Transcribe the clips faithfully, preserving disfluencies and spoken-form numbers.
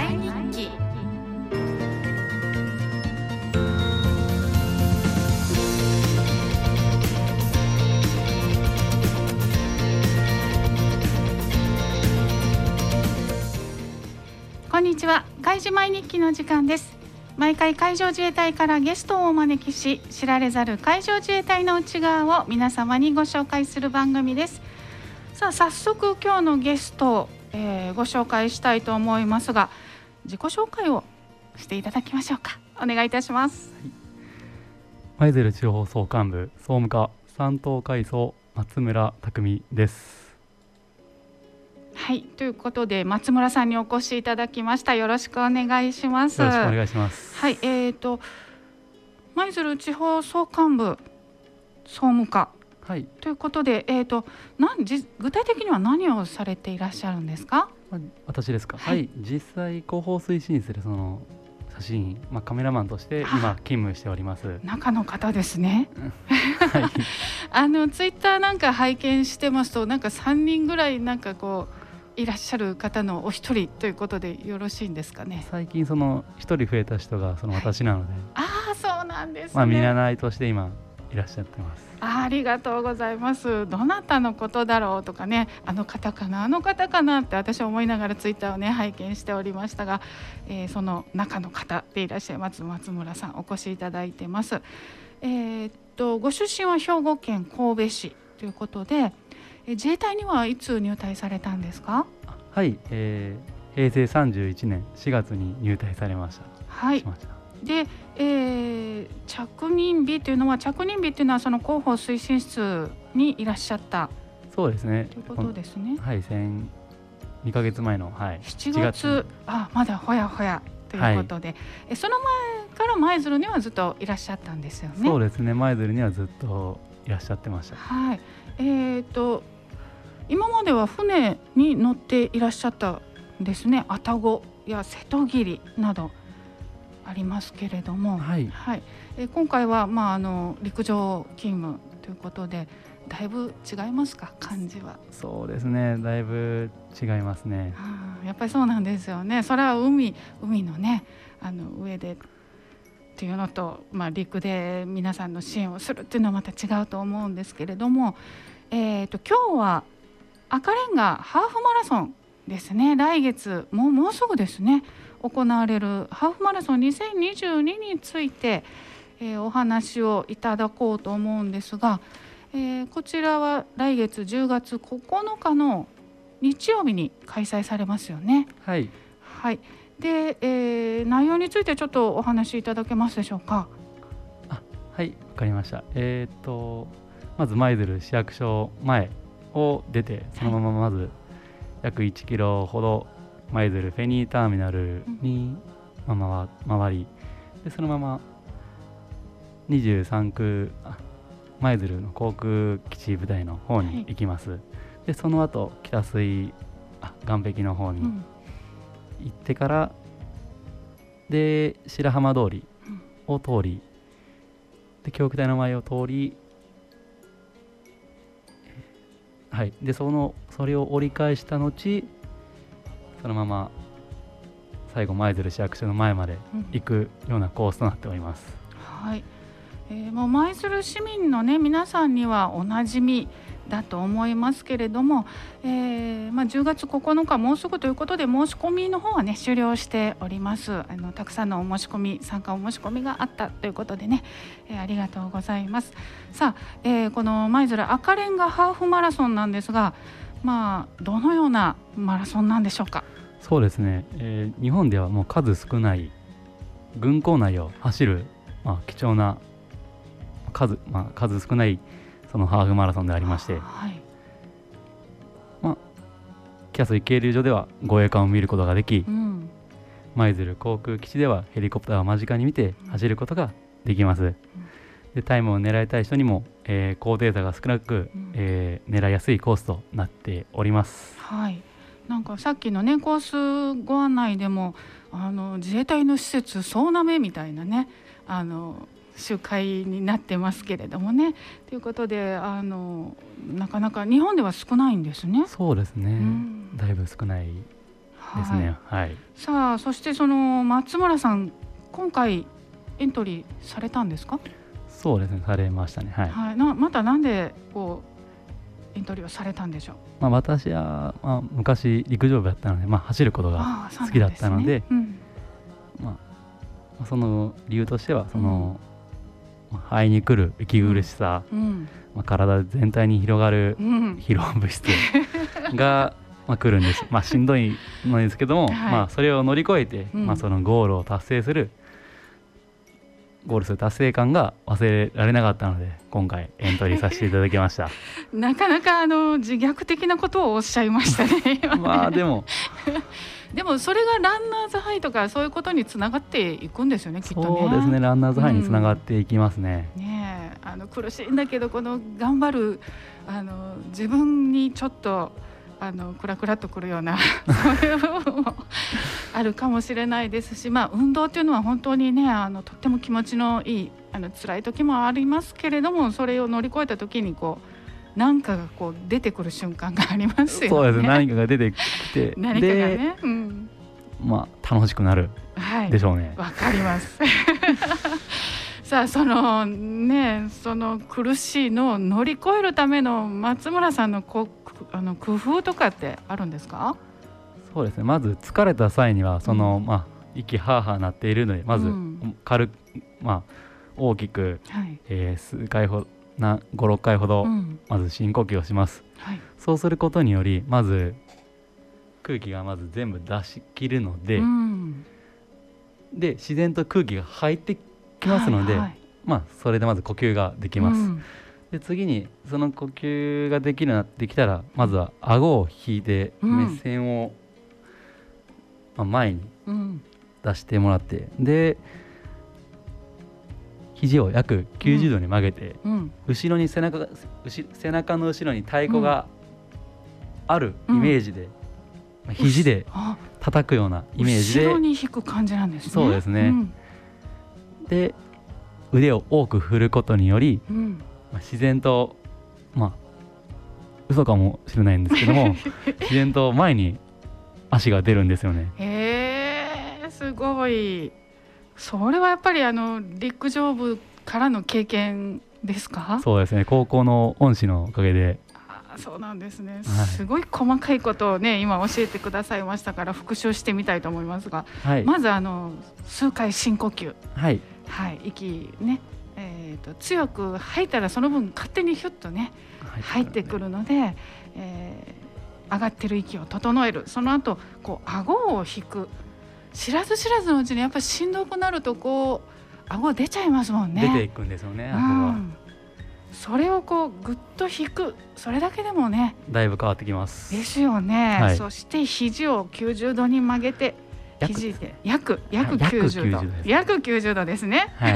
大人気。こんにちは、海自毎日記の時間です。毎回海上自衛隊からゲストをお招きし、知られざる海上自衛隊の内側を皆様にご紹介する番組です。さあ、早速今日のゲスト、えー、ご紹介したいと思いますが、自己紹介をしていただきましょうか。お願いいたします。舞鶴地方総監部総務課三等海曹松村匠です。はい、ということで松村さんにお越しいただきました。よろしくお願いします。よろしくお願いします。はい、えーと舞鶴地方総監部総務課、はい、ということで、えー、となんじ具体的には何をされていらっしゃるんですか？私ですか、はいはい、実際広報推進するその写真、まあ、カメラマンとして今勤務しております。中の方ですねはい、あのツイッターなんか拝見してますと、なんかさんにんぐらいなんかこういらっしゃる方のお一人ということでよろしいんですかね？最近その一人増えた人がその私なので、はい、ああそうなんですね、まあ、見習いとして今いらっしゃってます。 あ, ありがとうございます。どなたのことだろうとかね、あの方かなあの方かなって私は思いながらツイッターをね拝見しておりましたが、えー、その中の方でいらっしゃいます松村さん、お越しいただいてます。えー、っとご出身は兵庫県神戸市ということで、自衛隊にはいつ入隊されたんですか？はい、えー、へいせいさんじゅういちねんしがつに入隊されました。はい、しました。で、えー、着任日というのは着任日というのはその広報推進室にいらっしゃったそうですねということですね。はい、にかげつまえの、はい、しちがつ、あまだほやほやということで、はい、えその前から舞鶴にはずっといらっしゃったんですよね？そうですね、舞鶴にはずっといらっしゃってました。はい、えーと今までは船に乗っていらっしゃったんですね。愛宕や瀬戸霧などありますけれども、はいはい、え今回は、まあ、あの陸上勤務ということでだいぶ違いますか？感じは。そうですね、だいぶ違いますね。はあ、やっぱりそうなんですよね。それは 海, 海 の,、ね、あの上でっていうのと、まあ、陸で皆さんの支援をするっていうのはまた違うと思うんですけれども、えー、と今日は赤レンガハーフマラソンですね。来月も う, もうすぐですね行われるハーフマラソンにせんにじゅうにについて、えー、お話をいただこうと思うんですが、えー、こちらは来月じゅうがつここのかの日曜日に開催されますよね。はい、はい、で、えー、内容についてちょっとお話しいただけますでしょうか？あ、はい、わかりました。えー、っとまず舞鶴市役所前を出て、そのまままず約いちキロほど舞鶴フェニーターミナルに回り、でそのままにじゅうさんく舞鶴の航空基地部隊の方に行きます。はい、でその後北水あ岸壁の方に行ってから、うん、で白浜通りを通り、で教育隊の前を通り、はい、でそのそれを折り返した後、そのまま最後舞鶴市役所の前まで行くようなコースとなっております。うん、はい、えー、もう舞鶴市民の、ね、皆さんにはおなじみだと思いますけれども、えーまあ、じゅうがつここのかもうすぐということで、申し込みの方は、ね、終了しております。あのたくさんのお申し込み参加お申し込みがあったということでね、えー、ありがとうございます。さあ、えー、この舞鶴赤レンガハーフマラソンなんですが、まあ、どのようなマラソンなんでしょうか？そうですね、えー、日本ではもう数少ない軍港内を走る、まあ、貴重な 数,、まあ、数少ないそのハーフマラソンでありまして、はい、まあ、北水渓流所では護衛艦を見ることができ、うん、舞鶴航空基地ではヘリコプターを間近に見て走ることができます。うん、でタイムを狙いたい人にも、えー、高低差が少なく、うん、えー、狙いやすいコースとなっております。はい、なんかさっきのねコースご案内でも、あの自衛隊の施設総なめみたいなね、あの集会になってますけれどもね、ということで、あのなかなか日本では少ないんですね。そうですね、うん、だいぶ少ない。ですね。はいはい、さあそしてその松村さん今回エントリーされたんですか？そうですね、されましたね。はいはい、なまたなんでこうエントリーをされたんでしょう？まあ、私は、まあ、昔陸上部だったので、まあ、走ることが好きだったので、その理由としてはその、うん、肺に来る息苦しさ、うんうんまあ、体全体に広がる疲労物質が、うんまあ、来るんです、まあ、しんどいのですけども、はいまあ、それを乗り越えて、うんまあ、そのゴールを達成するゴールする達成感が忘れられなかったので今回エントリーさせていただきましたなかなかあの自虐的なことをおっしゃいましたねまあでもでもそれがランナーズハイとかそういうことにつながっていくんですよねきっとね。そうですね、ランナーズハイにつながっていきますね。うん、ねえあの苦しいんだけどこの頑張るあの自分にちょっとあのクラクラとくるようなそういう部分もあるかもしれないですし、まあ、運動というのは本当にねあのとっても気持ちのいいあの辛い時もありますけれどもそれを乗り越えた時にこう何かがこう出てくる瞬間がありますよね。そうですね、何かが出てきて何かがね、うんまあ、楽しくなるでしょうね。わ、はい、かりますさあそのねその苦しいのを乗り越えるための松村さんのこあの工夫とかってあるんですか？そうですね、まず疲れた際にはその、うんまあ、息ハーハーなっているのでまず軽く、うんまあ、大きく、はいえー、数回ほどなごろっかいほど、うん、まず深呼吸をします、はい、そうすることによりまず空気がまず全部出し切るので、うん、で自然と空気が入ってきますので、はいはいまあ、それでまず呼吸ができます、うんで次にその呼吸ができるようになってきたらまずは顎を引いて目線を前に出してもらって、うん、で肘を約きゅうじゅうどに曲げて、うんうん、後ろに背中が背中の後ろに太鼓があるイメージで、うんうん、肘で叩くようなイメージで後ろに引く感じなんですね。そうですね、うん、で腕を多く振ることにより、うん自然とまあ嘘かもしれないんですけども自然と前に足が出るんですよね。へーすごい。それはやっぱりあの陸上部からの経験ですか？そうですね、高校の恩師のおかげで。あそうなんですね、はい、すごい細かいことをね今教えてくださいましたから復習してみたいと思いますが、はい、まずあの数回深呼吸はい、はい、息ねえー、と強く吐いたらその分勝手にヒュッとね入ってくるので、えー、上がってる息を整える。その後こう顎を引く。知らず知らずのうちにやっぱりしんどくなるとこう顎出ちゃいますもんね。出ていくんですよね、顎は、うん、それをこうぐっと引く。それだけでもねだいぶ変わってきますですよね、はい、そして肘をきゅうじゅうどに曲げて肘で約約きゅうじゅうど約きゅうじゅうどですね、はい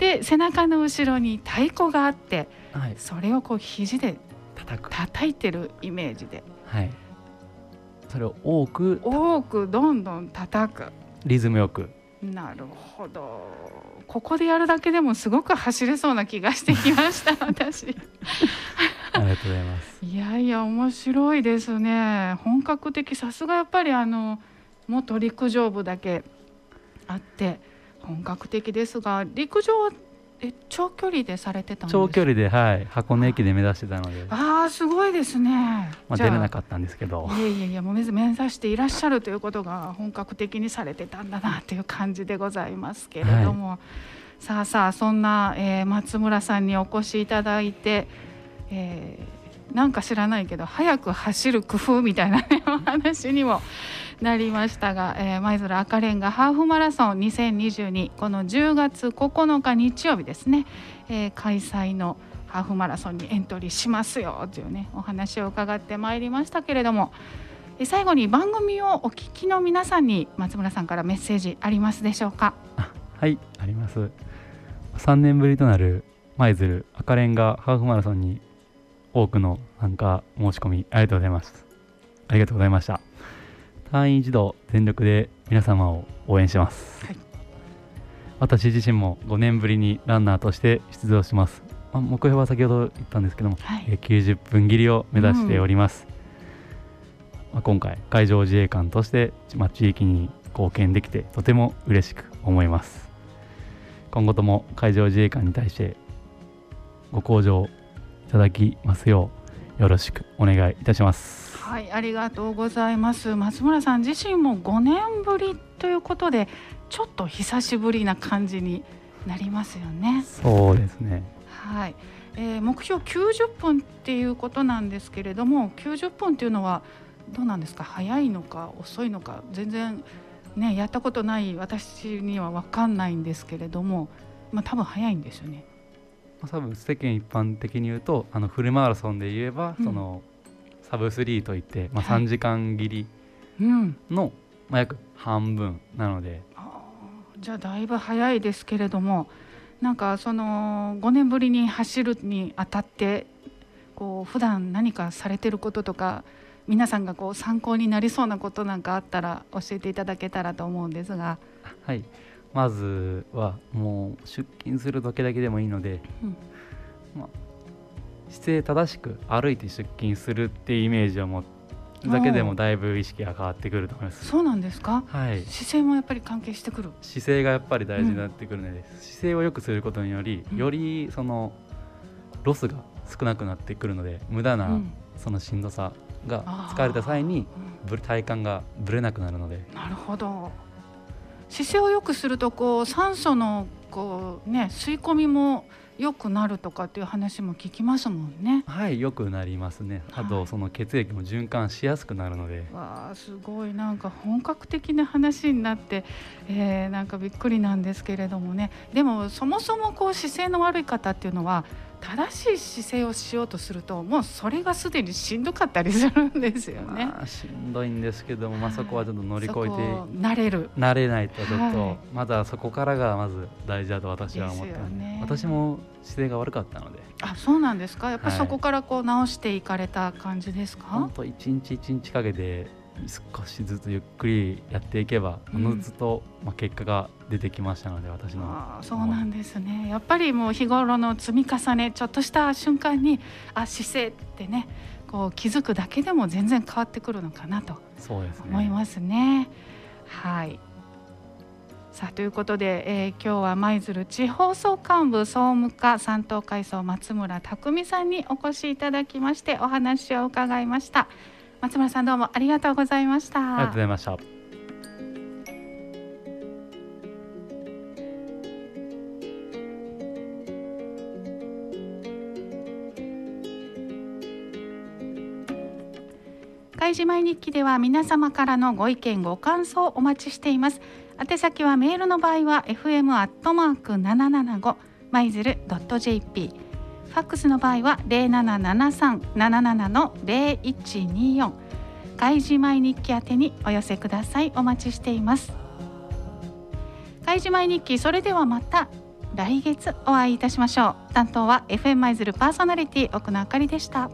で背中の後ろに太鼓があって、はい、それをこう肘で叩く叩いてるイメージで、はい、それを多く多くどんどん叩くリズムよく。なるほど、ここでやるだけでもすごく走れそうな気がしてきました私ありがとうございます。いやいや面白いですね、本格的。さすがやっぱりあの元陸上部だけあって本格的ですが、陸上はえ長距離でされてたんですか？長距離で、はい、箱根駅で目指してたので。ああすごいですね、まあ、出れなかったんですけど。いやいやいやもう目指していらっしゃるということが本格的にされてたんだなという感じでございますけれども、はい、さあさあそんな、えー、松村さんにお越しいただいて、えー、なんか知らないけど早く走る工夫みたいな、ね、お話にもなりましたが、えー、舞鶴赤レンガハーフマラソンにせんにじゅうにこのじゅうがつここのか日曜日ですね、えー、開催のハーフマラソンにエントリーしますよというねお話を伺ってまいりましたけれども、えー、最後に番組をお聞きの皆さんに松村さんからメッセージありますでしょうか？あはいあります。さんねんぶりとなる舞鶴赤レンガハーフマラソンに多くの参加申し込みありがとうございます。ありがとうございました。単位一同全力で皆様を応援します、はい、私自身もごねんぶりにランナーとして出場します、まあ、目標は先ほど言ったんですけども、はい、きゅうじゅっぷん切りを目指しております、うん、まあ、今回海上自衛官として、まあ、地域に貢献できてとても嬉しく思います。今後とも海上自衛官に対してご向上いただきますようよろしくお願いいたします。はい、ありがとうございます。松村さん自身もごねんぶりということでちょっと久しぶりな感じになりますよね。そうですね。はい、えー、目標きゅうじゅっぷんっていうことなんですけれども、きゅうじゅっぷんっていうのはどうなんですか、早いのか遅いのか全然ねやったことない私には分かんないんですけれども、まあ、多分早いんですよね。多分世間一般的に言うとあのフルマラソンで言えば、うん、そのサブスリーといって、まあ、さんじかん切りの、はい、まあ、約半分なので、あ、じゃあだいぶ早いですけれども、なんかそのごねんぶりに走るにあたってこう普段何かされてることとか皆さんがこう参考になりそうなことなんかあったら教えていただけたらと思うんですが。はい、まずはもう出勤する時だけでもいいので、うん、まあ、姿勢正しく歩いて出勤するっていうイメージを持つだけでもだいぶ意識が変わってくると思います。そうなんですか、はい、姿勢もやっぱり関係してくる。姿勢がやっぱり大事になってくるので、うん、姿勢を良くすることによりよりそのロスが少なくなってくるので、無駄なそのしんどさが疲れた際に体幹がぶれなくなるので。なるほど。姿勢を良くするとこう酸素のこう、ね、吸い込みも良くなるとかっていう話も聞きますもんね。はい、良くなりますね。あとその血液も循環しやすくなるので、はい、わあ、すごいなんか本格的な話になって、えー、なんかびっくりなんですけれどもね。でもそもそもこう姿勢の悪い方っていうのは正しい姿勢をしようとするともうそれがすでにしんどかったりするんですよね、まあ、しんどいんですけども、まあ、そこはちょっと乗り越えて慣れる慣れないとちょっと、はい、まだそこからがまず大事だと私は思ってます。私も姿勢が悪かったので。あ、そうなんですか。やっぱりそこからこう直していかれた感じですか。はい、ほんと一日一日かけて少しずつゆっくりやっていけばおのずと、うん、まあ、結果が出てきましたので、私の。あ、そうなんですね。やっぱりもう日頃の積み重ね、ちょっとした瞬間にあ姿勢ってねこう気づくだけでも全然変わってくるのかなと思いますね。はい、さあということで、えー、今日は舞鶴地方総監部総務課山東会総松村匠さんにお越しいただきましてお話を伺いました。松村さんどうもありがとうございました。ありがとうございました。海事毎日記では皆様からのご意見ご感想をお待ちしています。宛先はメールの場合は エフエム アットマーク ななななご 舞鶴 .jp、 ファックスの場合は ゼロななななさん なななな ゼロいちによん、 海事毎日記宛てにお寄せください。お待ちしています。海事毎日記、それではまた来月お会いいたしましょう。担当は エフエム 舞鶴パーソナリティ奥野あかりでした。